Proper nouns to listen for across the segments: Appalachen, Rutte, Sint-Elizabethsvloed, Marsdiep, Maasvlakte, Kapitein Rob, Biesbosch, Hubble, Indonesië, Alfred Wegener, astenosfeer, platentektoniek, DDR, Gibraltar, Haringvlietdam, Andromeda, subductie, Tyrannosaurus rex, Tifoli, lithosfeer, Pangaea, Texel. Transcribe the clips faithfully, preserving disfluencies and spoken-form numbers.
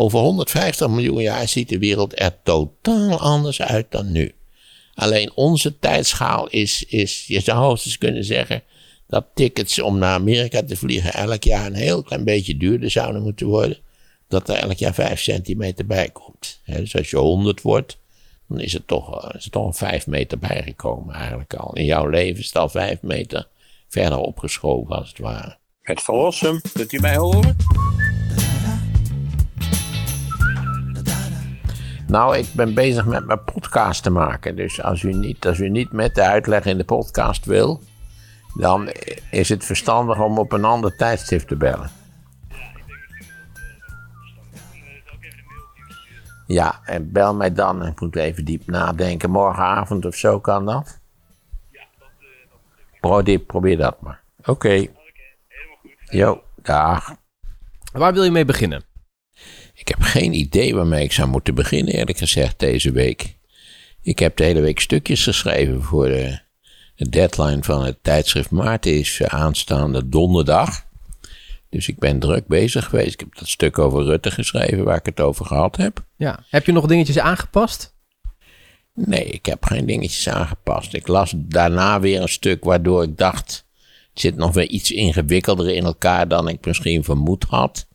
Over honderdvijftig miljoen jaar ziet de wereld er totaal anders uit dan nu. Alleen onze tijdschaal is, is je zou hoogstens kunnen zeggen dat tickets om naar Amerika te vliegen elk jaar een heel klein beetje duurder zouden moeten worden. Dat er elk jaar vijf centimeter bij komt. He, dus als je honderd wordt, dan is er toch, is er toch vijf meter bijgekomen eigenlijk al. In jouw leven is het al vijf meter verder opgeschoven als het ware. Het verlossen, kunt u mij horen? Nou, ik ben bezig met mijn podcast te maken. Dus als u niet, als u niet met de uitleg in de podcast wil, dan is het verstandig om op een ander tijdstip te bellen. Ja, en bel mij dan. Ik moet even diep nadenken. Morgenavond of zo kan dat? Ja, dat... Uh, probeer dat maar. Oké. Okay. Okay, helemaal goed. Jo, dag. Waar wil je mee beginnen? Ik heb geen idee waarmee ik zou moeten beginnen, eerlijk gezegd, deze week. Ik heb de hele week stukjes geschreven voor de, de deadline van het tijdschrift Maarten is aanstaande donderdag. Dus ik ben druk bezig geweest. Ik heb dat stuk over Rutte geschreven waar ik het over gehad heb. Ja. Heb je nog dingetjes aangepast? Nee, ik heb geen dingetjes aangepast. Ik las daarna weer een stuk waardoor ik dacht... het zit nog weer iets ingewikkelder in elkaar dan ik misschien vermoed had.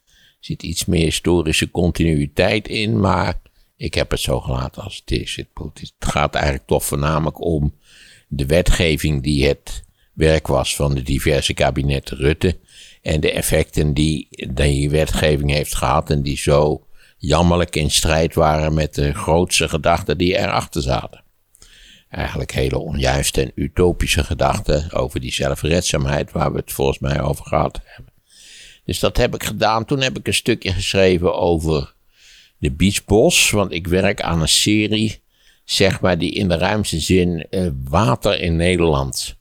Er zit iets meer historische continuïteit in, maar ik heb het zo gelaten als het is. Het gaat eigenlijk toch voornamelijk om de wetgeving die het werk was van de diverse kabinetten Rutte. En de effecten die die wetgeving heeft gehad en die zo jammerlijk in strijd waren met de grootste gedachten die erachter zaten. Eigenlijk hele onjuiste en utopische gedachten over die zelfredzaamheid waar we het volgens mij over gehad hebben. Dus dat heb ik gedaan. Toen heb ik een stukje geschreven over de Biesbosch, want ik werk aan een serie, zeg maar, die in de ruimste zin uh, water in Nederland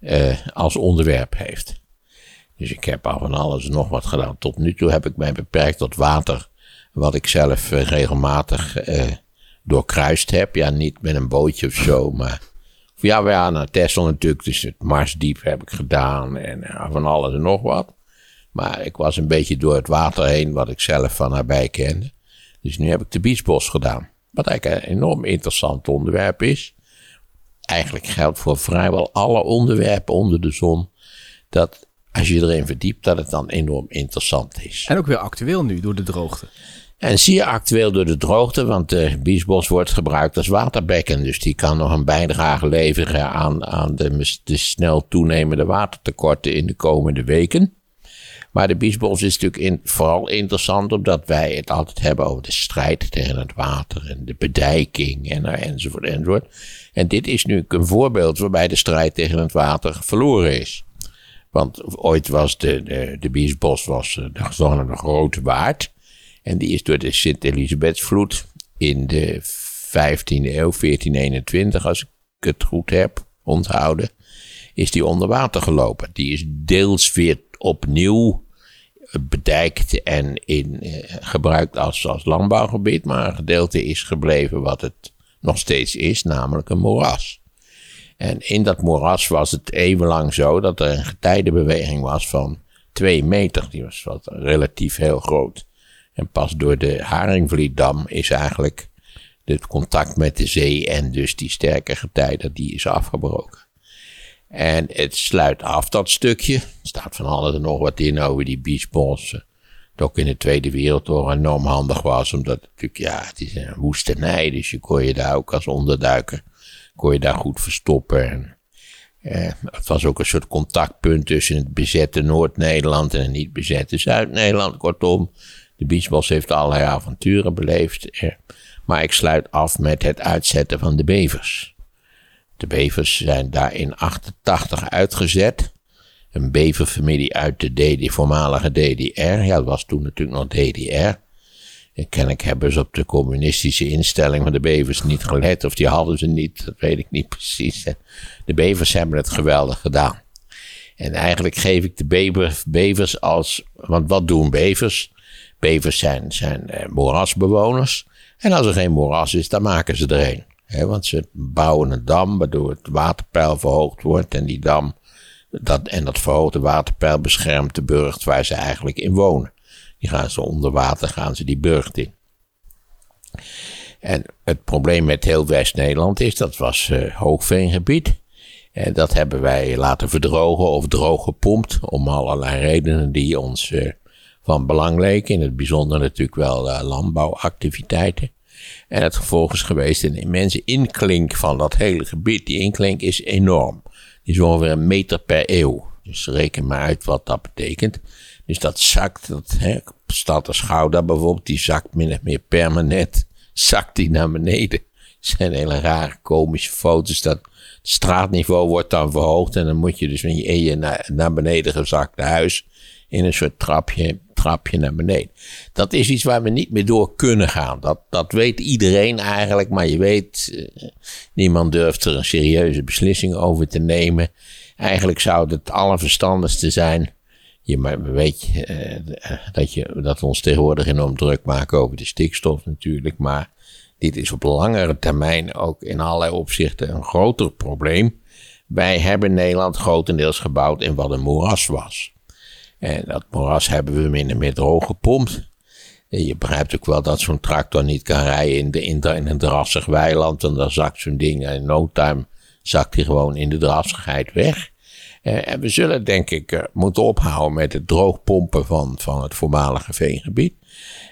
uh, als onderwerp heeft. Dus ik heb al van alles nog wat gedaan. Tot nu toe heb ik mij beperkt tot water, wat ik zelf uh, regelmatig uh, doorkruist heb. Ja, niet met een bootje of zo, maar... Ja, we gaan naar Texel natuurlijk, dus het Marsdiep heb ik gedaan en uh, van alles en nog wat. Maar ik was een beetje door het water heen, wat ik zelf van nabij kende. Dus nu heb ik de Biesbosch gedaan, wat eigenlijk een enorm interessant onderwerp is. Eigenlijk geldt voor vrijwel alle onderwerpen onder de zon dat... als je erin verdiept, dat het dan enorm interessant is. En ook weer actueel nu door de droogte. En zeer actueel door de droogte, want de Biesbosch wordt gebruikt als waterbekken. Dus die kan nog een bijdrage leveren aan, aan de, de snel toenemende watertekorten in de komende weken. Maar de Biesbosch is natuurlijk in, vooral interessant omdat wij het altijd hebben over de strijd tegen het water en de bedijking en, enzovoort, enzovoort. En dit is nu een voorbeeld waarbij de strijd tegen het water verloren is. Want ooit was de, de, de Biesbosch was de, de grote waard. En die is door de Sint-Elizabethsvloed in de vijftiende eeuw, veertien eenentwintig, als ik het goed heb onthouden, is die onder water gelopen. Die is deels weer opnieuw bedijkt en in, eh, gebruikt als, als landbouwgebied, maar een gedeelte is gebleven wat het nog steeds is, namelijk een moeras. En in dat moeras was het eeuwenlang zo dat er een getijdenbeweging was van twee meter. Die was wat relatief heel groot. En pas door de Haringvlietdam is eigenlijk het contact met de zee en dus die sterke getijden, die is afgebroken. En het sluit af dat stukje. Er staat van alles en nog wat in over die Biesbosch. Dat ook in de Tweede Wereldoorlog enorm handig was, omdat het natuurlijk, ja, het is een woestenij, dus je kon je daar ook als onderduiker... kon je daar goed verstoppen. En, eh, het was ook een soort contactpunt tussen het bezette Noord-Nederland en het niet bezette Zuid-Nederland. Kortom, de Biesbosch heeft allerlei avonturen beleefd. Eh, maar ik sluit af met het uitzetten van de bevers. De bevers zijn daar in achtentachtig uitgezet. Een beverfamilie uit de D D, voormalige D D R. Ja, dat was toen natuurlijk nog D D R. Kennelijk hebben ze op de communistische instelling van de bevers niet gelet. Of die hadden ze niet, dat weet ik niet precies. De bevers hebben het geweldig gedaan. En eigenlijk geef ik de bever, bevers als... Want wat doen bevers? Bevers zijn, zijn eh, moerasbewoners. En als er geen moeras is, dan maken ze er een. He, want ze bouwen een dam waardoor het waterpeil verhoogd wordt. En die dam dat, en dat verhoogde waterpeil beschermt de burcht waar ze eigenlijk in wonen. Die gaan ze onder water, gaan ze die burcht in. En het probleem met heel West-Nederland is, dat was uh, hoogveengebied. En dat hebben wij laten verdrogen of droog gepompt, om allerlei redenen die ons uh, van belang leken. In het bijzonder natuurlijk wel uh, landbouwactiviteiten. En het gevolg is geweest een immense inklink van dat hele gebied. Die inklink is enorm. Die is ongeveer een meter per eeuw. Dus reken maar uit wat dat betekent. Dus dat zakt, dat, hè, stad als Gouda bijvoorbeeld, die zakt min of meer permanent. Zakt die naar beneden. Het zijn hele rare komische foto's. Dat straatniveau wordt dan verhoogd. En dan moet je dus in je naar, naar beneden gezakte huis in een soort trapje, trapje naar beneden. Dat is iets waar we niet meer door kunnen gaan. Dat, dat weet iedereen eigenlijk. Maar je weet, niemand durft er een serieuze beslissing over te nemen. Eigenlijk zou het allerverstandigste zijn. Je weet eh, dat, je, dat we ons tegenwoordig enorm druk maken over de stikstof natuurlijk. Maar dit is op langere termijn ook in allerlei opzichten een groter probleem. Wij hebben Nederland grotendeels gebouwd in wat een moeras was. En dat moeras hebben we min of meer droog gepompt. En je begrijpt ook wel dat zo'n tractor niet kan rijden in, de, in, de, in een drassig weiland. En dan zakt zo'n ding in no time zakt hij gewoon in de drassigheid weg. Uh, en we zullen denk ik uh, moeten ophouden met het droogpompen van, van het voormalige veengebied.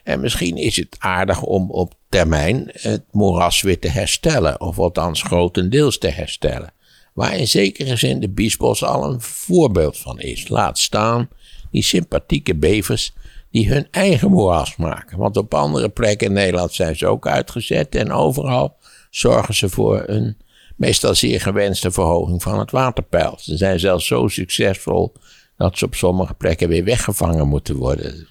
En misschien is het aardig om op termijn het moeras weer te herstellen. Of althans grotendeels te herstellen. Waar in zekere zin de Biesbosch al een voorbeeld van is. Laat staan die sympathieke bevers die hun eigen moeras maken. Want op andere plekken in Nederland zijn ze ook uitgezet. En overal zorgen ze voor een... meestal zeer gewenste verhoging van het waterpeil. Ze zijn zelfs zo succesvol dat ze op sommige plekken weer weggevangen moeten worden.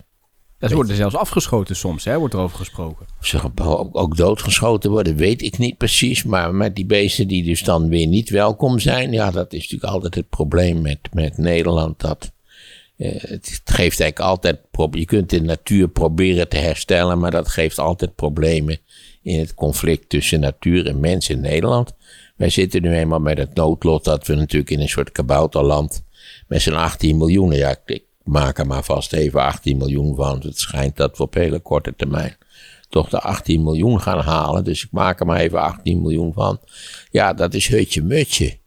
Ja, ze worden zelfs afgeschoten soms, hè? Wordt er over gesproken. Ze ook doodgeschoten worden, weet ik niet precies. Maar met die beesten die dus dan weer niet welkom zijn... ja, dat is natuurlijk altijd het probleem met, met Nederland. Dat, eh, het geeft eigenlijk altijd... Je kunt de natuur proberen te herstellen... maar dat geeft altijd problemen in het conflict tussen natuur en mens in Nederland... Wij zitten nu eenmaal met het noodlot dat we natuurlijk in een soort kabouterland met z'n achttien miljoen, ja ik maak er maar vast even achttien miljoen van, want het schijnt dat we op hele korte termijn toch de achttien miljoen gaan halen, dus ik maak er maar even achttien miljoen van. Ja, dat is hutje mutje.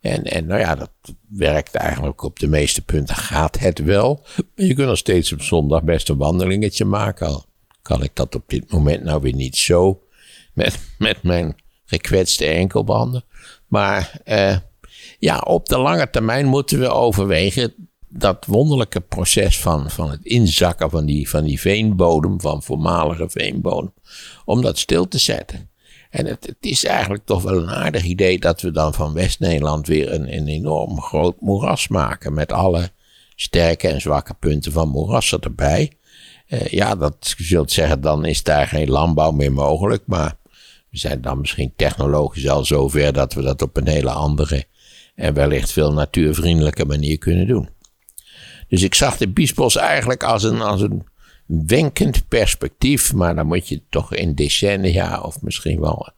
En, en nou ja, dat werkt eigenlijk op de meeste punten, gaat het wel. Je kunt nog steeds op zondag best een wandelingetje maken, al kan ik dat op dit moment nou weer niet zo met, met mijn... gekwetste enkelbanden. Maar eh, ja, op de lange termijn moeten we overwegen dat wonderlijke proces van, van het inzakken van die, van die veenbodem, van voormalige veenbodem, om dat stil te zetten. En het, het is eigenlijk toch wel een aardig idee dat we dan van West-Nederland weer een, een enorm groot moeras maken, met alle sterke en zwakke punten van moerassen erbij. Eh, ja, dat je zult zeggen, dan is daar geen landbouw meer mogelijk, maar we zijn dan misschien technologisch al zover dat we dat op een hele andere en wellicht veel natuurvriendelijke manier kunnen doen. Dus ik zag de Biesbosch eigenlijk als een, als een wenkend perspectief, maar dan moet je toch in decennia of misschien wel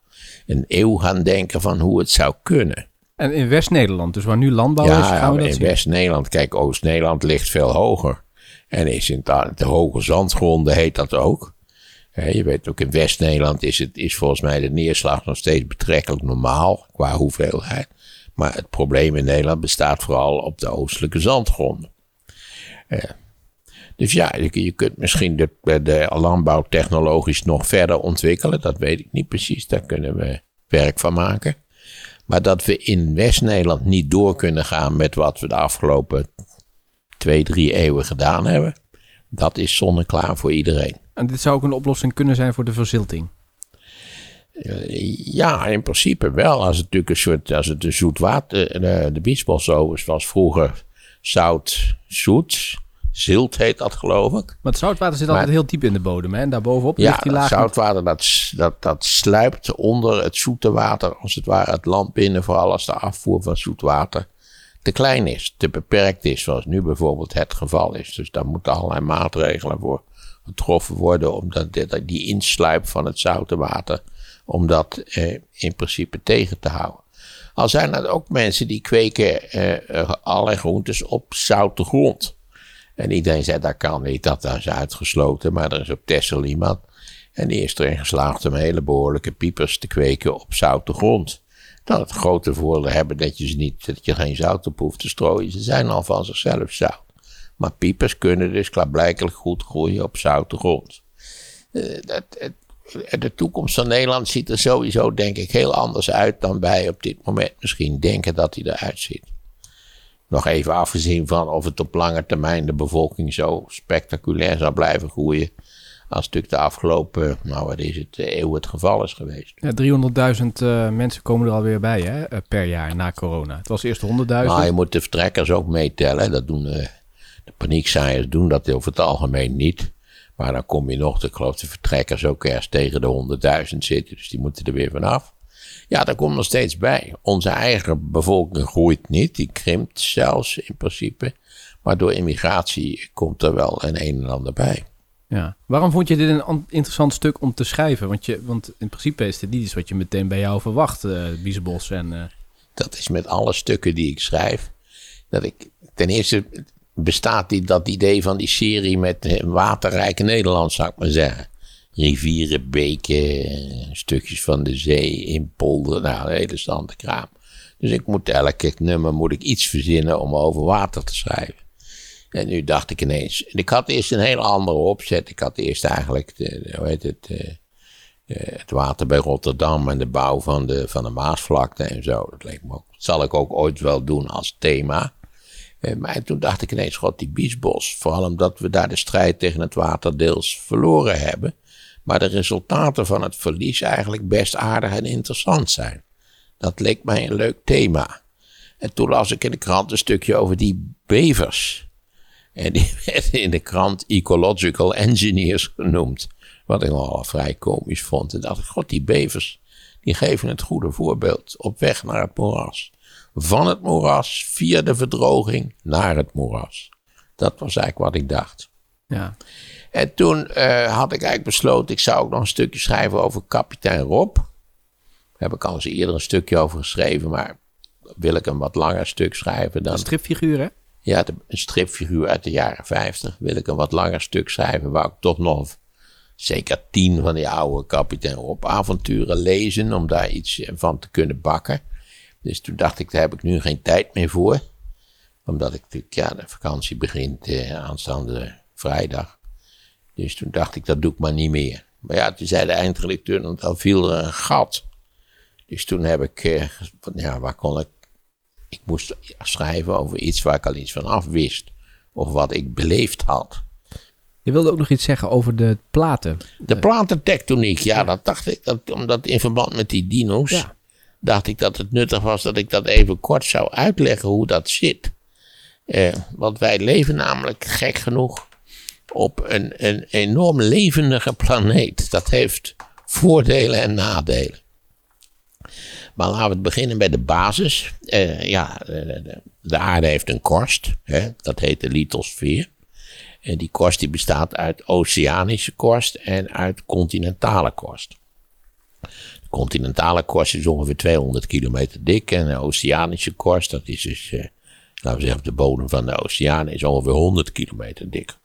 een eeuw gaan denken van hoe het zou kunnen. En in West-Nederland, dus waar nu landbouw ja, is, gaan we dat in zien? West-Nederland, kijk, Oost-Nederland ligt veel hoger en is in de, de hoge zandgronden heet dat ook. Je weet ook in West-Nederland is, het, is volgens mij de neerslag nog steeds betrekkelijk normaal qua hoeveelheid. Maar het probleem in Nederland bestaat vooral op de oostelijke zandgronden. Uh, dus ja, je, je kunt misschien de, de landbouw technologisch nog verder ontwikkelen. Dat weet ik niet precies, daar kunnen we werk van maken. Maar dat we in West-Nederland niet door kunnen gaan met wat we de afgelopen twee, drie eeuwen gedaan hebben. Dat is zonneklaar voor iedereen. En dit zou ook een oplossing kunnen zijn voor de verzilting? Ja, in principe wel. Als het natuurlijk een soort, als het de zoetwater, de, de Biesbosch overigens was vroeger zout, zoet, zilt heet dat geloof ik. Maar het zoutwater zit maar, altijd heel diep in de bodem hè? En daarbovenop ja, ligt die laag. Ja, zoutwater dat, dat, dat sluipt onder het zoete water als het ware het land binnen. Vooral als de afvoer van zoet water te klein is, te beperkt is. Zoals nu bijvoorbeeld het geval is. Dus daar moeten allerlei maatregelen voor getroffen worden, omdat die insluip van het zoute water, om dat eh, in principe tegen te houden. Al zijn er ook mensen die kweken eh, allerlei groentes op zoute grond. En iedereen zei, dat kan niet, dat is uitgesloten. Maar er is op Texel iemand. En die is erin geslaagd om hele behoorlijke piepers te kweken op zoute grond. Dat het grote voordeel hebben dat je, ze niet, dat je geen zout op hoeft te strooien. Ze zijn al van zichzelf zout. Maar piepers kunnen dus klaarblijkelijk goed groeien op zoute grond. Uh, dat, het, de toekomst van Nederland ziet er sowieso, denk ik, heel anders uit dan wij op dit moment misschien denken dat hij eruit ziet. Nog even afgezien van of het op lange termijn de bevolking zo spectaculair zou blijven groeien. Als natuurlijk de afgelopen, nou wat is het, eeuw het geval is geweest. Ja, driehonderdduizend uh, mensen komen er alweer bij hè, per jaar na corona. Het was eerst honderdduizend. Maar je moet de vertrekkers ook meetellen. Dat doen uh, de paniekzaaiers doen dat over het algemeen niet. Maar dan kom je nog, ik geloof de vertrekkers ook ergens tegen de honderdduizend zitten. Dus die moeten er weer vanaf. Ja, daar komt nog steeds bij. Onze eigen bevolking groeit niet. Die krimpt zelfs in principe. Maar door immigratie komt er wel een een en ander bij. Ja. Waarom vond je dit een interessant stuk om te schrijven? Want, je, want in principe is dit niet iets wat je meteen bij jou verwacht, uh, Biesbosch. En, uh... Dat is met alle stukken die ik schrijf. Dat ik, ten eerste bestaat die, dat idee van die serie met waterrijke Nederland, zou ik maar zeggen. Rivieren, beken, stukjes van de zee, in polder, nou, de hele standenkraam. Dus ik moet elke nummer moet ik iets verzinnen om over water te schrijven. En nu dacht ik ineens, ik had eerst een heel andere opzet. Ik had eerst eigenlijk, de, hoe heet het, de, de, het water bij Rotterdam en de bouw van de, van de Maasvlakte en zo. Dat leek me ook, dat zal ik ook ooit wel doen als thema. Uh, maar toen dacht ik ineens, god, die Biesbosch, vooral omdat we daar de strijd tegen het water deels verloren hebben. Maar de resultaten van het verlies eigenlijk best aardig en interessant zijn. Dat leek mij een leuk thema. En toen las ik in de krant een stukje over die bevers. En die werden in de krant ecological engineers genoemd. Wat ik al vrij komisch vond. En dacht ik, god, die bevers, die geven het goede voorbeeld op weg naar het moeras. Van het moeras, via de verdroging, naar het moeras. Dat was eigenlijk wat ik dacht. Ja. En toen uh, had ik eigenlijk besloten, ik zou ook nog een stukje schrijven over kapitein Rob. Daar heb ik al eens eerder een stukje over geschreven, maar wil ik een wat langer stuk schrijven dan... Een stripfiguur, hè? Ja, de, een stripfiguur uit de jaren vijftig. Wil ik een wat langer stuk schrijven, waar ik toch nog zeker tien van die oude kapitein Rob avonturen lezen, om daar iets van te kunnen bakken. Dus toen dacht ik, daar heb ik nu geen tijd meer voor. Omdat ik natuurlijk, ja, de vakantie begint eh, aanstaande vrijdag. Dus toen dacht ik, dat doe ik maar niet meer. Maar ja, toen zei de eindredacteur, want dan viel er een gat. Dus toen heb ik, eh, ja, waar kon ik? Ik moest schrijven over iets waar ik al iets van af wist. Of wat ik beleefd had. Je wilde ook nog iets zeggen over de platen. De platentektoniek, ja, ja. Dat dacht ik. Dat, omdat in verband met die dino's, ja, dacht ik dat het nuttig was dat ik dat even kort zou uitleggen hoe dat zit. Eh, want wij leven namelijk, gek genoeg, op een, een enorm levendige planeet. Dat heeft voordelen en nadelen. Maar laten we beginnen bij de basis. Uh, ja, de aarde heeft een korst, hè? Dat heet de lithosfeer. En die korst die bestaat uit oceanische korst en uit continentale korst. De continentale korst is ongeveer tweehonderd kilometer dik en de oceanische korst, dat is dus, uh, laten we zeggen, op de bodem van de oceaan, is ongeveer honderd kilometer dik.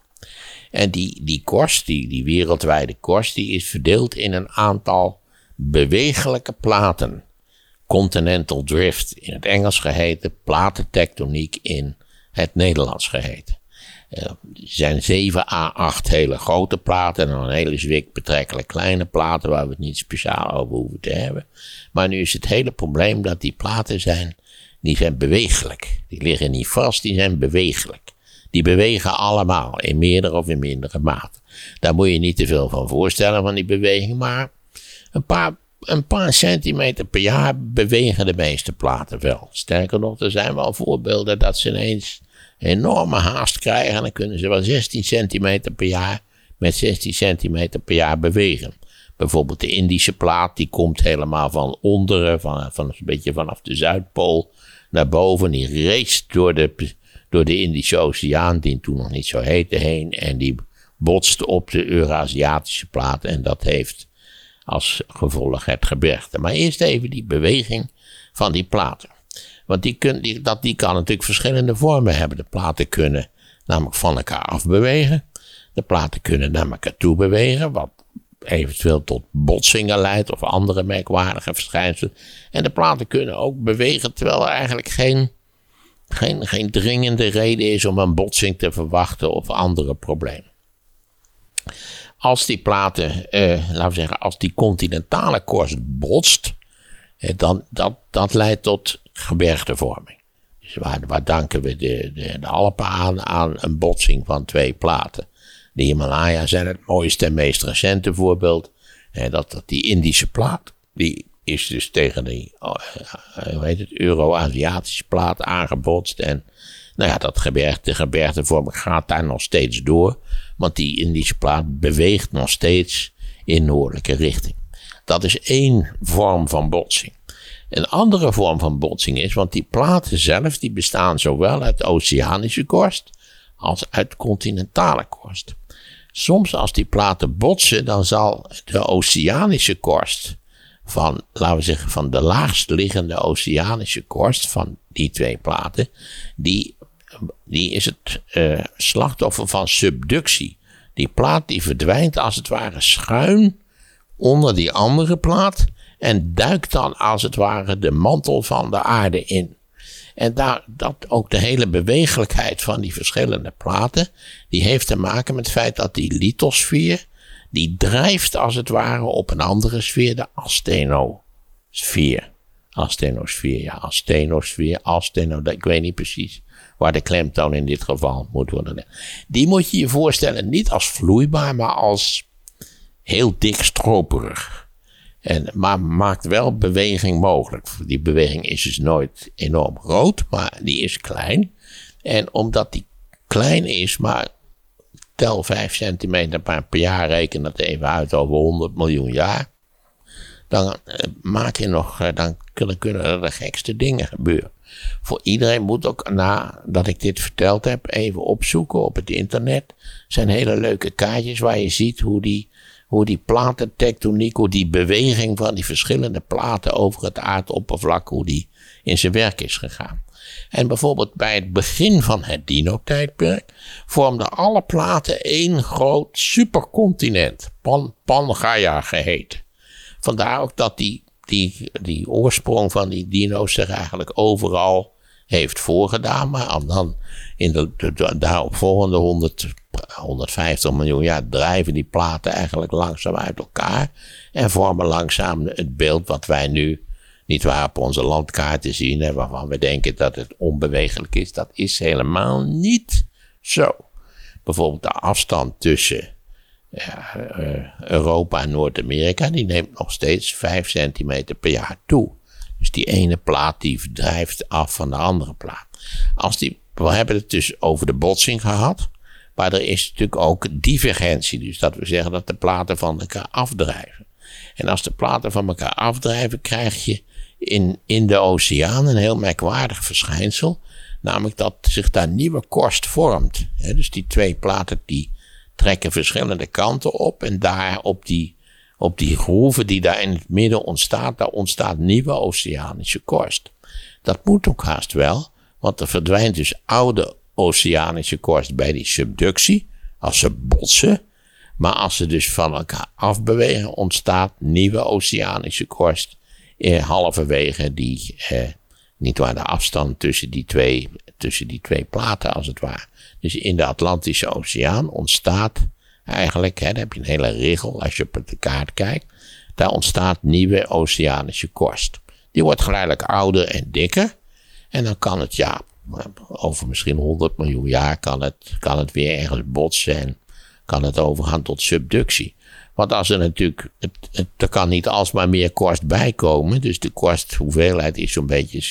En die, die korst, die, die wereldwijde korst, die is verdeeld in een aantal bewegelijke platen. Continental drift in het Engels geheten, platentektoniek in het Nederlands geheten. Er zijn zeven à acht hele grote platen en een hele zwik betrekkelijk kleine platen waar we het niet speciaal over hoeven te hebben. Maar nu is het hele probleem dat die platen zijn, die zijn bewegelijk. Die liggen niet vast, die zijn bewegelijk. Die bewegen allemaal, in meerdere of in mindere mate. Daar moet je niet te veel van voorstellen, van die beweging, maar een paar, een paar centimeter per jaar bewegen de meeste platen wel. Sterker nog, er zijn wel voorbeelden dat ze ineens enorme haast krijgen en dan kunnen ze wel zestien centimeter per jaar met zestien centimeter per jaar bewegen. Bijvoorbeeld de Indische plaat, die komt helemaal van onderen, van, van een beetje vanaf de Zuidpool naar boven, die race door de... door de Indische Oceaan, die toen nog niet zo heette, heen. En die botste op de Eurasiatische plaat. En dat heeft als gevolg het gebergte. Maar eerst even die beweging van die platen. Want die, kun, die, dat, die kan natuurlijk verschillende vormen hebben. De platen kunnen namelijk van elkaar afbewegen. De platen kunnen naar elkaar toe bewegen, wat eventueel tot botsingen leidt of andere merkwaardige verschijnselen. En de platen kunnen ook bewegen terwijl er eigenlijk geen, geen, geen dringende reden is om een botsing te verwachten of andere problemen. Als die platen, eh, laten we zeggen, als die continentale korst botst, eh, dan, dat, dat leidt tot gebergtevorming. Dus waar, waar danken we de, de, de Alpen aan, aan een botsing van twee platen. De Himalaya zijn het mooiste en meest recente voorbeeld. Eh, dat, dat die Indische plaat, die is dus tegen die uh, Euro-Aziatische plaat aangebotst. En nou ja, dat gebergte, de gebergtevorming gaat daar nog steeds door. Want die Indische plaat beweegt nog steeds in noordelijke richting. Dat is één vorm van botsing. Een andere vorm van botsing is, want die platen zelf die bestaan zowel uit oceanische korst als uit continentale korst. Soms als die platen botsen, dan zal de oceanische korst van, laten we zeggen, van de laagst liggende oceanische korst van die twee platen, die, die is het uh, slachtoffer van subductie. Die plaat die verdwijnt als het ware schuin onder die andere plaat en duikt dan als het ware de mantel van de aarde in. En daar, dat ook de hele bewegelijkheid van die verschillende platen, die heeft te maken met het feit dat die lithosfeer, die drijft als het ware op een andere sfeer, de astenosfeer. Astenosfeer, ja, astenosfeer, asteno, ik weet niet precies waar de klemtoon in dit geval moet worden. Die moet je je voorstellen, niet als vloeibaar, maar als heel dik stroperig. En, maar maakt wel beweging mogelijk. Die beweging is dus nooit enorm groot, maar die is klein. En omdat die klein is, maar tel vijf centimeter per jaar, reken dat even uit over honderd miljoen jaar. Dan, eh, maak je nog, eh, dan kunnen, kunnen er de gekste dingen gebeuren. Voor iedereen moet ook, nadat ik dit verteld heb, even opzoeken op het internet. Er zijn hele leuke kaartjes waar je ziet hoe die... hoe die platentektoniek, hoe die beweging van die verschillende platen over het aardoppervlak, hoe die in zijn werk is gegaan. En bijvoorbeeld bij het begin van het dino-tijdperk vormden alle platen één groot supercontinent, Pan, Pangaea geheten. Vandaar ook dat die, die, die oorsprong van die dino's zich eigenlijk overal heeft voorgedaan, maar dan in de, de, de daaropvolgende honderd, honderdvijftig miljoen jaar drijven die platen eigenlijk langzaam uit elkaar en vormen langzaam het beeld wat wij nu niet waar op onze landkaarten zien en waarvan we denken dat het onbewegelijk is. Dat is helemaal niet zo. Bijvoorbeeld de afstand tussen ja, Europa en Noord-Amerika, die neemt nog steeds vijf centimeter per jaar toe. Dus die ene plaat die drijft af van de andere plaat. Als die, we hebben het dus over de botsing gehad. Maar er is natuurlijk ook divergentie. Dus dat we zeggen dat de platen van elkaar afdrijven. En als de platen van elkaar afdrijven, krijg je in, in de oceaan een heel merkwaardig verschijnsel. Namelijk dat zich daar nieuwe korst vormt. He, dus die twee platen die trekken verschillende kanten op. En daar op die... Op die groeven die daar in het midden ontstaat, daar ontstaat nieuwe oceanische korst. Dat moet ook haast wel, want er verdwijnt dus oude oceanische korst bij die subductie, als ze botsen. Maar als ze dus van elkaar afbewegen, ontstaat nieuwe oceanische korst eh, halverwege die, eh, niet waar, de afstand tussen die, twee, tussen die twee platen als het ware. Dus in de Atlantische Oceaan ontstaat... Eigenlijk, hè, dan heb je een hele rigel als je op de kaart kijkt. Daar ontstaat nieuwe oceanische korst. Die wordt geleidelijk ouder en dikker. En dan kan het, ja, over misschien honderd miljoen jaar kan het, kan het weer ergens botsen. En kan het overgaan tot subductie. Want als er natuurlijk, het, het, er kan niet alsmaar meer korst bijkomen. Dus de korsthoeveelheid is zo'n beetje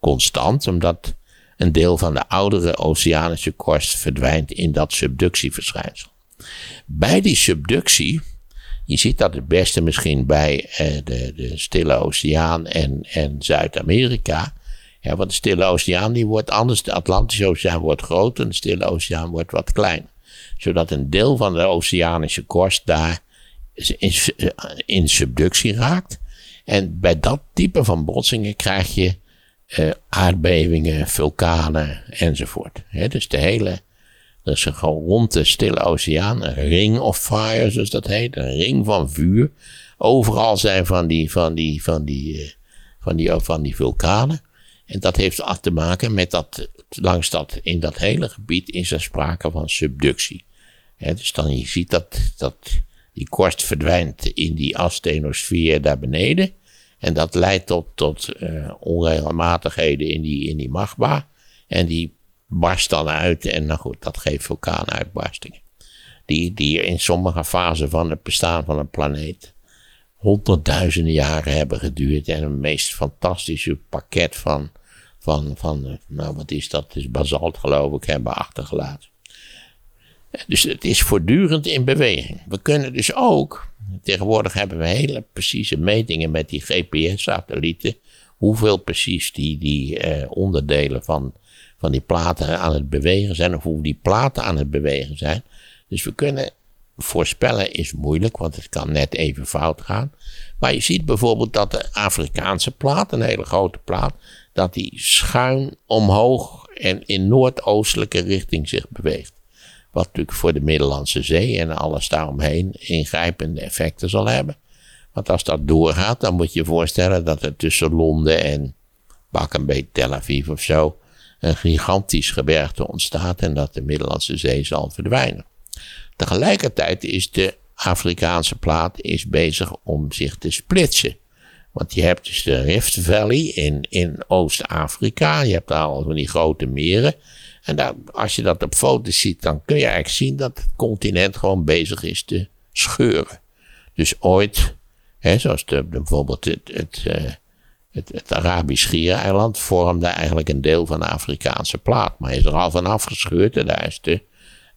constant, omdat een deel van de oudere oceanische korst verdwijnt in dat subductieverschijnsel. Bij die subductie, je ziet dat het beste misschien bij eh, de, de Stille Oceaan en, en Zuid-Amerika. Ja, want de Stille Oceaan die wordt anders, de Atlantische Oceaan wordt groot en de Stille Oceaan wordt wat kleiner. Zodat een deel van de oceanische korst daar in, in subductie raakt. En bij dat type van botsingen krijg je uh, aardbevingen, vulkanen enzovoort. He, dus de hele, dat is gewoon rond de Stille Oceaan, een ring of fire zoals dat heet, een ring van vuur. Overal zijn van die, van die, van die, uh, van die, uh, van die vulkanen. En dat heeft te maken met dat, langs dat, in dat hele gebied is er sprake van subductie. He, dus dan je ziet dat, dat die korst verdwijnt in die asthenosfeer daar beneden. En dat leidt tot, tot uh, onregelmatigheden in die, in die magma. En die barst dan uit en nou goed, dat geeft vulkaanuitbarstingen. Die, die in sommige fasen van het bestaan van een planeet honderdduizenden jaren hebben geduurd. En een meest fantastische pakket van, van, van nou wat is dat, is basalt geloof ik, hebben achtergelaten. Dus het is voortdurend in beweging. We kunnen dus ook, tegenwoordig hebben we hele precieze metingen met die G P S-satellieten, hoeveel precies die, die eh, onderdelen van, van die platen aan het bewegen zijn, of hoe die platen aan het bewegen zijn. Dus we kunnen, voorspellen is moeilijk, want het kan net even fout gaan. Maar je ziet bijvoorbeeld dat de Afrikaanse plaat, een hele grote plaat, dat die schuin omhoog en in noordoostelijke richting zich beweegt. Wat natuurlijk voor de Middellandse Zee en alles daaromheen ingrijpende effecten zal hebben. Want als dat doorgaat, dan moet je je voorstellen dat er tussen Londen en pak een beetje Tel Aviv of zo een gigantisch gebergte ontstaat en dat de Middellandse Zee zal verdwijnen. Tegelijkertijd is de Afrikaanse plaat is bezig om zich te splitsen. Want je hebt dus de Rift Valley in, in Oost-Afrika, je hebt daar al van die grote meren. En daar, als je dat op foto's ziet, dan kun je eigenlijk zien dat het continent gewoon bezig is te scheuren. Dus ooit, hè, zoals de, bijvoorbeeld het, het, het, het, het Arabisch Schiereiland, vormde eigenlijk een deel van de Afrikaanse plaat. Maar is er al van afgescheurd en daar is de,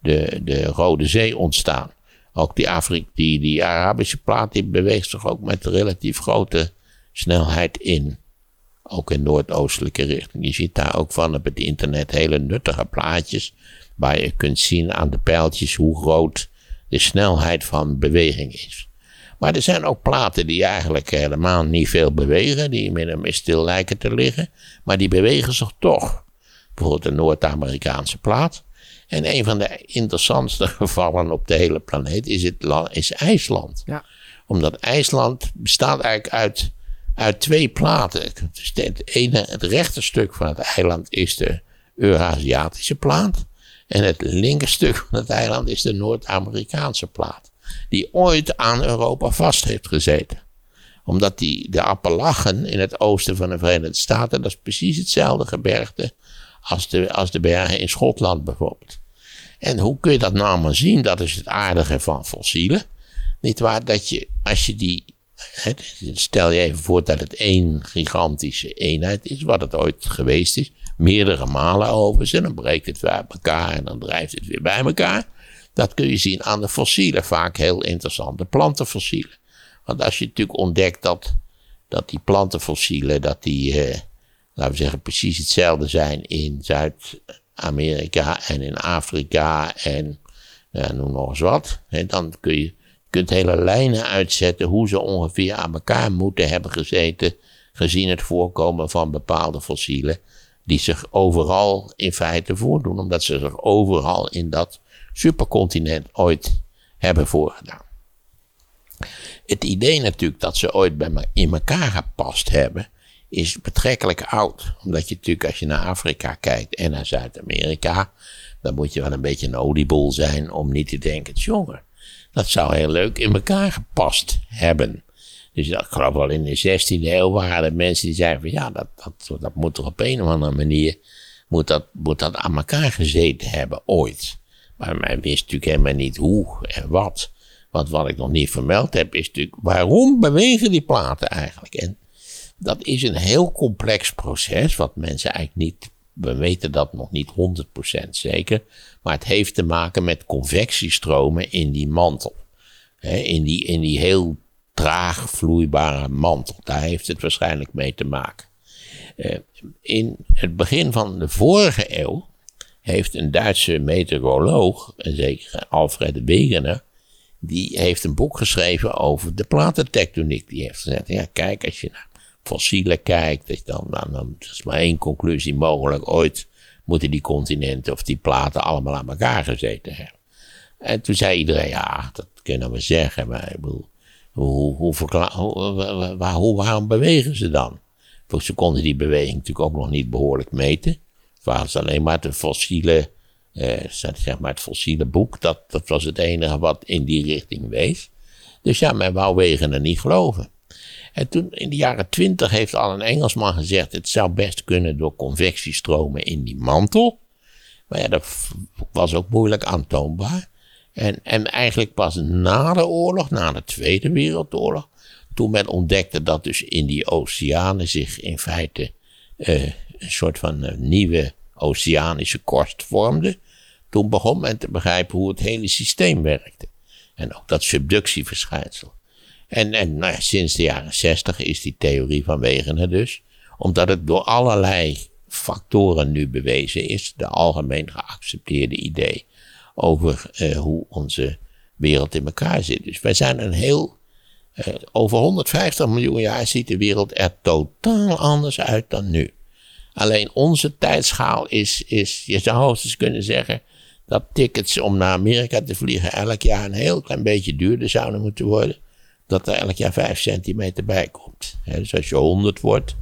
de, de Rode Zee ontstaan. Ook die, Afri- die, die Arabische plaat die beweegt zich ook met relatief grote snelheid in. Ook in noordoostelijke richting. Je ziet daar ook van op het internet hele nuttige plaatjes. Waar je kunt zien aan de pijltjes hoe groot de snelheid van beweging is. Maar er zijn ook platen die eigenlijk helemaal niet veel bewegen. Die minder meer stil lijken te liggen. Maar die bewegen zich toch. Bijvoorbeeld de Noord-Amerikaanse plaat. En een van de interessantste gevallen op de hele planeet is, het land, is IJsland. Ja. Omdat IJsland bestaat eigenlijk uit... Uit twee platen. Het, ene, het rechter stuk van het eiland is de Eurasiatische plaat. En het linker stuk van het eiland is de Noord-Amerikaanse plaat. Die ooit aan Europa vast heeft gezeten. Omdat die, de Appalachen in het oosten van de Verenigde Staten. Dat is precies hetzelfde gebergte als de, als de bergen in Schotland bijvoorbeeld. En hoe kun je dat nou maar zien? Dat is het aardige van fossielen. Niet waar dat je, als je die... Stel je even voor dat het één gigantische eenheid is, wat het ooit geweest is. Meerdere malen overigens, en dan breekt het weer uit elkaar en dan drijft het weer bij elkaar. Dat kun je zien aan de fossielen, vaak heel interessante plantenfossielen. Want als je natuurlijk ontdekt dat, dat die plantenfossielen, dat die, eh, laten we zeggen, precies hetzelfde zijn in Zuid-Amerika en in Afrika en eh, noem nog eens wat, hè, dan kun je... Je kunt hele lijnen uitzetten hoe ze ongeveer aan elkaar moeten hebben gezeten, gezien het voorkomen van bepaalde fossielen, die zich overal in feite voordoen, omdat ze zich overal in dat supercontinent ooit hebben voorgedaan. Het idee natuurlijk dat ze ooit bij me- in elkaar gepast hebben, is betrekkelijk oud. Omdat je natuurlijk als je naar Afrika kijkt en naar Zuid-Amerika, dan moet je wel een beetje een oliebol zijn om niet te denken, jongen. Dat zou heel leuk in elkaar gepast hebben. Dus ik geloof wel in de zestiende eeuw waren er mensen die zeiden van ja, dat, dat, dat moet toch op een of andere manier, moet dat, moet dat aan elkaar gezeten hebben ooit. Maar men wist natuurlijk helemaal niet hoe en wat. Want wat ik nog niet vermeld heb is natuurlijk, waarom bewegen die platen eigenlijk? En dat is een heel complex proces, wat mensen eigenlijk niet, we weten dat nog niet honderd procent zeker, maar het heeft te maken met convectiestromen in die mantel. He, in, die, in die heel traag vloeibare mantel. Daar heeft het waarschijnlijk mee te maken. Uh, in het begin van de vorige eeuw heeft een Duitse meteoroloog, een zekere Alfred Wegener, die heeft een boek geschreven over de platentectoniek. Die heeft gezegd, ja, kijk, als je naar fossielen kijkt, is dan, dan, dan is maar één conclusie mogelijk. Ooit moeten die continenten of die platen allemaal aan elkaar gezeten hebben. En toen zei iedereen, ja, dat kunnen we zeggen, maar ik bedoel, hoe, hoe verkla- hoe, waar, hoe, waarom bewegen ze dan? Ze konden die beweging natuurlijk ook nog niet behoorlijk meten. Het was alleen maar de fossiele, eh, zeg maar het fossiele boek, dat, dat was het enige wat in die richting wees. Dus ja, men wou Wegener niet geloven. En toen in de jaren twintig heeft al een Engelsman gezegd, het zou best kunnen door convectiestromen in die mantel. Maar ja, dat was ook moeilijk aantoonbaar. En, en eigenlijk pas na de oorlog, na de Tweede Wereldoorlog, toen men ontdekte dat dus in die oceanen zich in feite uh, een soort van nieuwe oceanische korst vormde, toen begon men te begrijpen hoe het hele systeem werkte. En ook dat subductieverschijnsel. En, en nou ja, sinds de jaren zestig is die theorie van Wegener dus, omdat het door allerlei factoren nu bewezen is, de algemeen geaccepteerde idee over uh, hoe onze wereld in elkaar zit. Dus wij zijn een heel... Uh, over honderdvijftig miljoen jaar ziet de wereld er totaal anders uit dan nu. Alleen onze tijdschaal is, is je zou hoogstens kunnen zeggen, dat tickets om naar Amerika te vliegen elk jaar een heel klein beetje duurder zouden moeten worden, dat er elk jaar vijf centimeter bij komt. He, dus als je honderd wordt,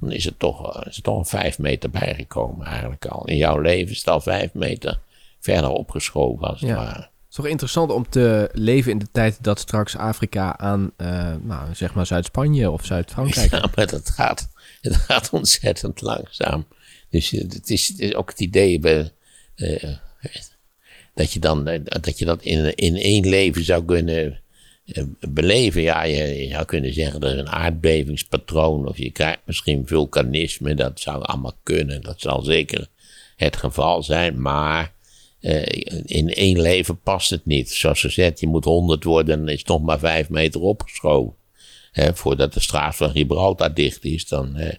dan is het toch, is er toch een vijf meter bijgekomen eigenlijk al. In jouw leven is het al vijf meter verder opgeschoven als het ja. ware. Het is toch interessant om te leven in de tijd dat straks Afrika aan, uh, nou, zeg maar Zuid-Spanje of Zuid-Frankrijk... Ja, maar dat gaat, dat gaat ontzettend langzaam. Dus het is, het is ook het idee bij, uh, dat, je dan, dat je dat in, in één leven zou kunnen uh, beleven. Ja, je, je zou kunnen zeggen dat er een aardbevingspatroon of je krijgt misschien vulkanisme. Dat zou allemaal kunnen, dat zal zeker het geval zijn, maar... Uh, in één leven past het niet. Zoals gezegd, je moet honderd worden en dan is het nog maar vijf meter opgeschoven. He, voordat de straat van Gibraltar dicht is, dan... Uh, ik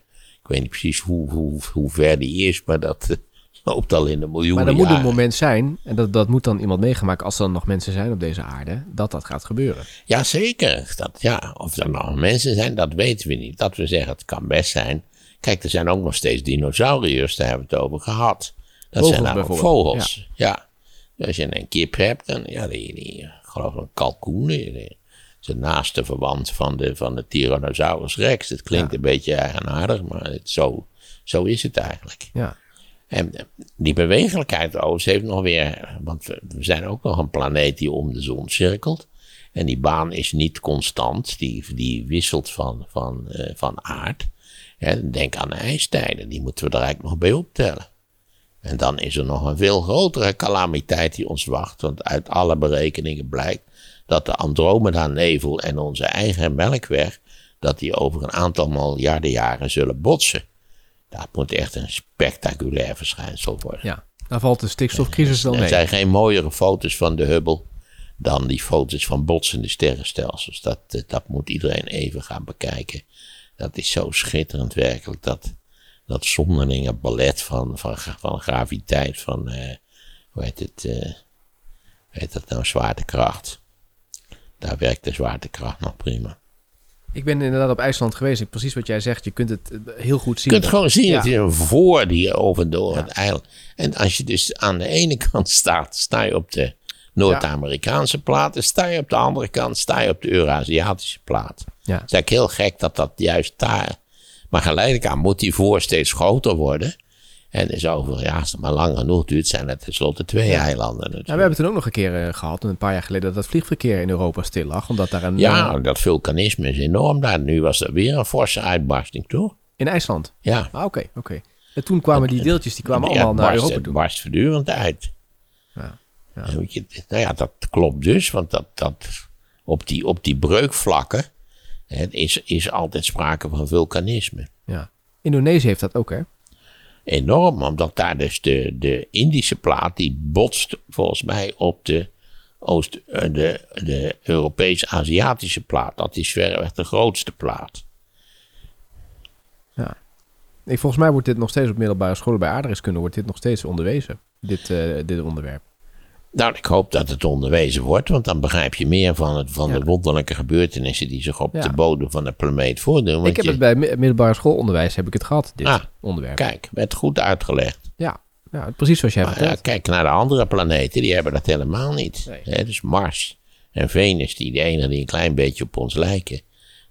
weet niet precies hoe, hoe, hoe ver die is, maar dat uh, loopt al in de miljoenen jaren. Maar er moet een moment zijn, en dat, dat moet dan iemand meegemaakt, als er dan nog mensen zijn op deze aarde, dat dat gaat gebeuren. Jazeker, dat, ja. Of er nog mensen zijn, dat weten we niet. Dat we zeggen, het kan best zijn. Kijk, er zijn ook nog steeds dinosauriërs, daar hebben we het over gehad. Dat vogels zijn namelijk vogels, ja. ja. Als je een kip hebt, dan, ja, die, die geloof ik, een kalkoen. Die, die is de naaste verwant van de, van de Tyrannosaurus rex. Het klinkt ja. een beetje eigenaardig, maar het, zo, zo is het eigenlijk. Ja. En die bewegelijkheid overigens heeft nog weer, want we, we zijn ook nog een planeet die om de zon cirkelt. En die baan is niet constant, die, die wisselt van, van, uh, van aard. Ja, denk aan de ijstijden, die moeten we er eigenlijk nog bij optellen. En dan is er nog een veel grotere calamiteit die ons wacht. Want uit alle berekeningen blijkt dat de Andromeda-nevel en onze eigen melkweg, dat die over een aantal miljarden jaren zullen botsen. Dat moet echt een spectaculair verschijnsel worden. Ja, daar valt de stikstofcrisis wel mee. Er zijn geen mooiere foto's van de Hubble dan die foto's van botsende sterrenstelsels. Dat, dat moet iedereen even gaan bekijken. Dat is zo schitterend werkelijk dat... Dat zonderlinge ballet van, van, van graviteit, van, uh, hoe heet het, uh, hoe heet dat nou, zwaartekracht. Daar werkt de zwaartekracht nog prima. Ik ben inderdaad op IJsland geweest. Precies wat jij zegt, je kunt het heel goed zien. Je kunt gewoon zien, ja. Het is een voor die over door ja. het eiland. En als je dus aan de ene kant staat, sta je op de Noord-Amerikaanse ja. plaat. En sta je op de andere kant, sta je op de Euraziatische plaat. Ja. Het is eigenlijk heel gek dat dat juist daar... Maar geleidelijk aan moet die voor steeds groter worden. En is over, ja, als het maar lang genoeg duurt, zijn het tenslotte twee eilanden. Ja, we hebben toen ook nog een keer uh, gehad, een paar jaar geleden, dat dat vliegverkeer in Europa stil lag. Omdat daar een, ja, uh, dat vulkanisme is enorm daar. Nu was er weer een forse uitbarsting, toch? In IJsland? Ja. Ah, oké, okay, oké. Okay. En toen kwamen dat, die deeltjes, die kwamen ja, allemaal barst, naar Europa toe. Het barst voortdurend uit. Ja, ja. En weet je, nou ja, dat klopt dus, want dat, dat, op, die, op die breukvlakken, het is, is altijd sprake van vulkanisme. Ja. Indonesië heeft dat ook, hè? Enorm, omdat daar dus de, de Indische plaat... die botst volgens mij op de, Oost, de, de Europees-Aziatische plaat. Dat is verreweg de grootste plaat. Ja. Ik, volgens mij wordt dit nog steeds op middelbare scholen bij aardrijkskunde... wordt dit nog steeds onderwezen, dit, uh, dit onderwerp. Nou, ik hoop dat het onderwezen wordt, want dan begrijp je meer van, het, van ja. de wonderlijke gebeurtenissen die zich op ja. de bodem van de planeet voordoen. Want ik heb je... het bij middelbare schoolonderwijs heb ik het gehad, dit ah, onderwerp. Kijk, werd goed uitgelegd. Ja, ja precies zoals jij hebt ja, kijk naar de andere planeten, die hebben dat helemaal niet. Nee. He, dus Mars en Venus, die de enige die een klein beetje op ons lijken,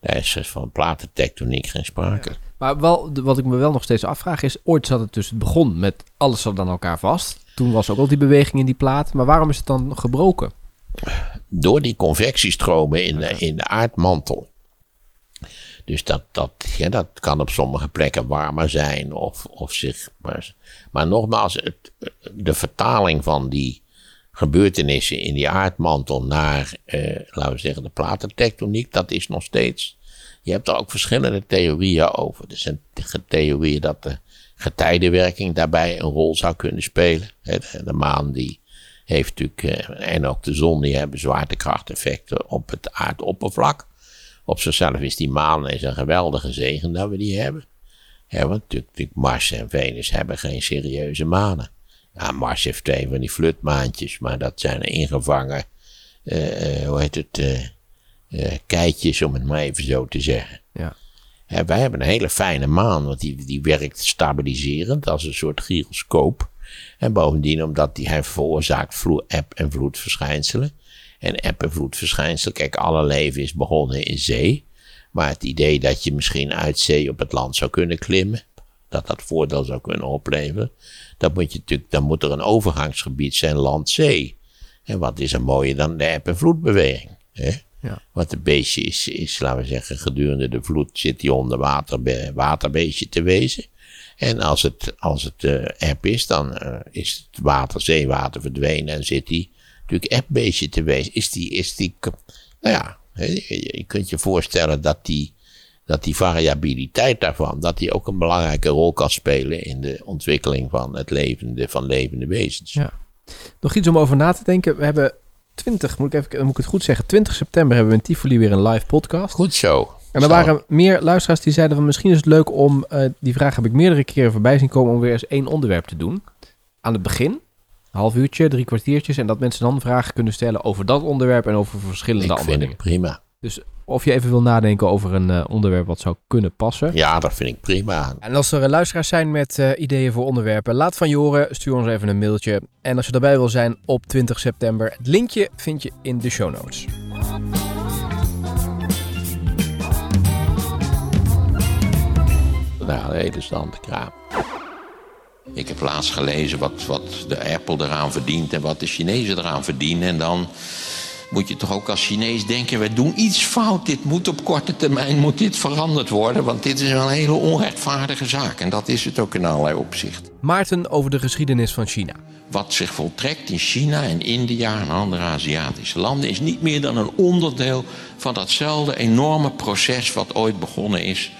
daar is van platentectoniek geen sprake. Ja. Maar wel, wat ik me wel nog steeds afvraag is, ooit zat het dus, het begon met alles zat aan elkaar vast. Toen was ook al die beweging in die plaat. Maar waarom is het dan gebroken? Door die convectiestromen in de, in de aardmantel. Dus dat, dat, ja, dat kan op sommige plekken warmer zijn. Of, of zich, maar, maar nogmaals, het, de vertaling van die gebeurtenissen in die aardmantel naar, eh, laten we zeggen, de platentectoniek, dat is nog steeds... Je hebt er ook verschillende theorieën over. Er zijn theorieën dat de getijdenwerking daarbij een rol zou kunnen spelen. De maan die heeft natuurlijk, en ook de zon, die hebben zwaartekrachteffecten op het aardoppervlak. Op zichzelf is die maan is een geweldige zegen dat we die hebben. Want natuurlijk Mars en Venus hebben geen serieuze manen. Ja, Mars heeft twee van die flutmaantjes, maar dat zijn ingevangen, uh, hoe heet het, uh, uh, keitjes om het maar even zo te zeggen. Ja. Ja, wij hebben een hele fijne maan, want die, die werkt stabiliserend als een soort gyroscoop. En bovendien, omdat die hij veroorzaakt vloer, eb- en vloedverschijnselen. En eb- en vloedverschijnselen, kijk, alle leven is begonnen in zee. Maar het idee dat je misschien uit zee op het land zou kunnen klimmen, dat dat voordeel zou kunnen opleveren, dat moet je natuurlijk, dan moet er een overgangsgebied zijn, land-zee. En wat is er mooier dan de eb- en vloedbeweging, hè? Ja. Wat een beestje is, is, laten we zeggen, gedurende de vloed zit hij onder water, waterbeestje te wezen. En als het, als het uh, eb is, dan uh, is het water, zeewater verdwenen en zit hij natuurlijk ebbeestje te wezen. Is die, is die, nou ja, je kunt je voorstellen dat die, dat die variabiliteit daarvan, dat die ook een belangrijke rol kan spelen in de ontwikkeling van het levende, van levende wezens. Ja. Nog iets om over na te denken. We hebben... twintig, moet ik, even, moet ik het goed zeggen, twintig september hebben we in Tifoli weer een live podcast. Goed zo. En er waren meer luisteraars die zeiden van misschien is het leuk om, uh, die vraag heb ik meerdere keren voorbij zien komen, om weer eens één onderwerp te doen. Aan het begin, een half uurtje, drie kwartiertjes, en dat mensen dan vragen kunnen stellen over dat onderwerp en over verschillende andere dingen. Ik vind het prima. Dus of je even wil nadenken over een uh, onderwerp wat zou kunnen passen. Ja, dat vind ik prima. En als er luisteraars zijn met uh, ideeën voor onderwerpen, laat van je horen. Stuur ons even een mailtje. En als je daarbij wil zijn op twintig september, het linkje vind je in de show notes. Nou, een hele stand kraam. Ik heb laatst gelezen wat, wat de Apple eraan verdient en wat de Chinezen eraan verdienen. En dan... moet je toch ook als Chinees denken, we doen iets fout. Dit moet op korte termijn moet dit veranderd worden, want dit is een hele onrechtvaardige zaak. En dat is het ook in allerlei opzichten. Maarten over de geschiedenis van China. Wat zich voltrekt in China en India en andere Aziatische landen is niet meer dan een onderdeel van datzelfde enorme proces wat ooit begonnen is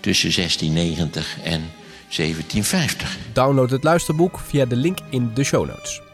tussen zestien negentig en zeventien vijftig. Download het luisterboek via de link in de show notes.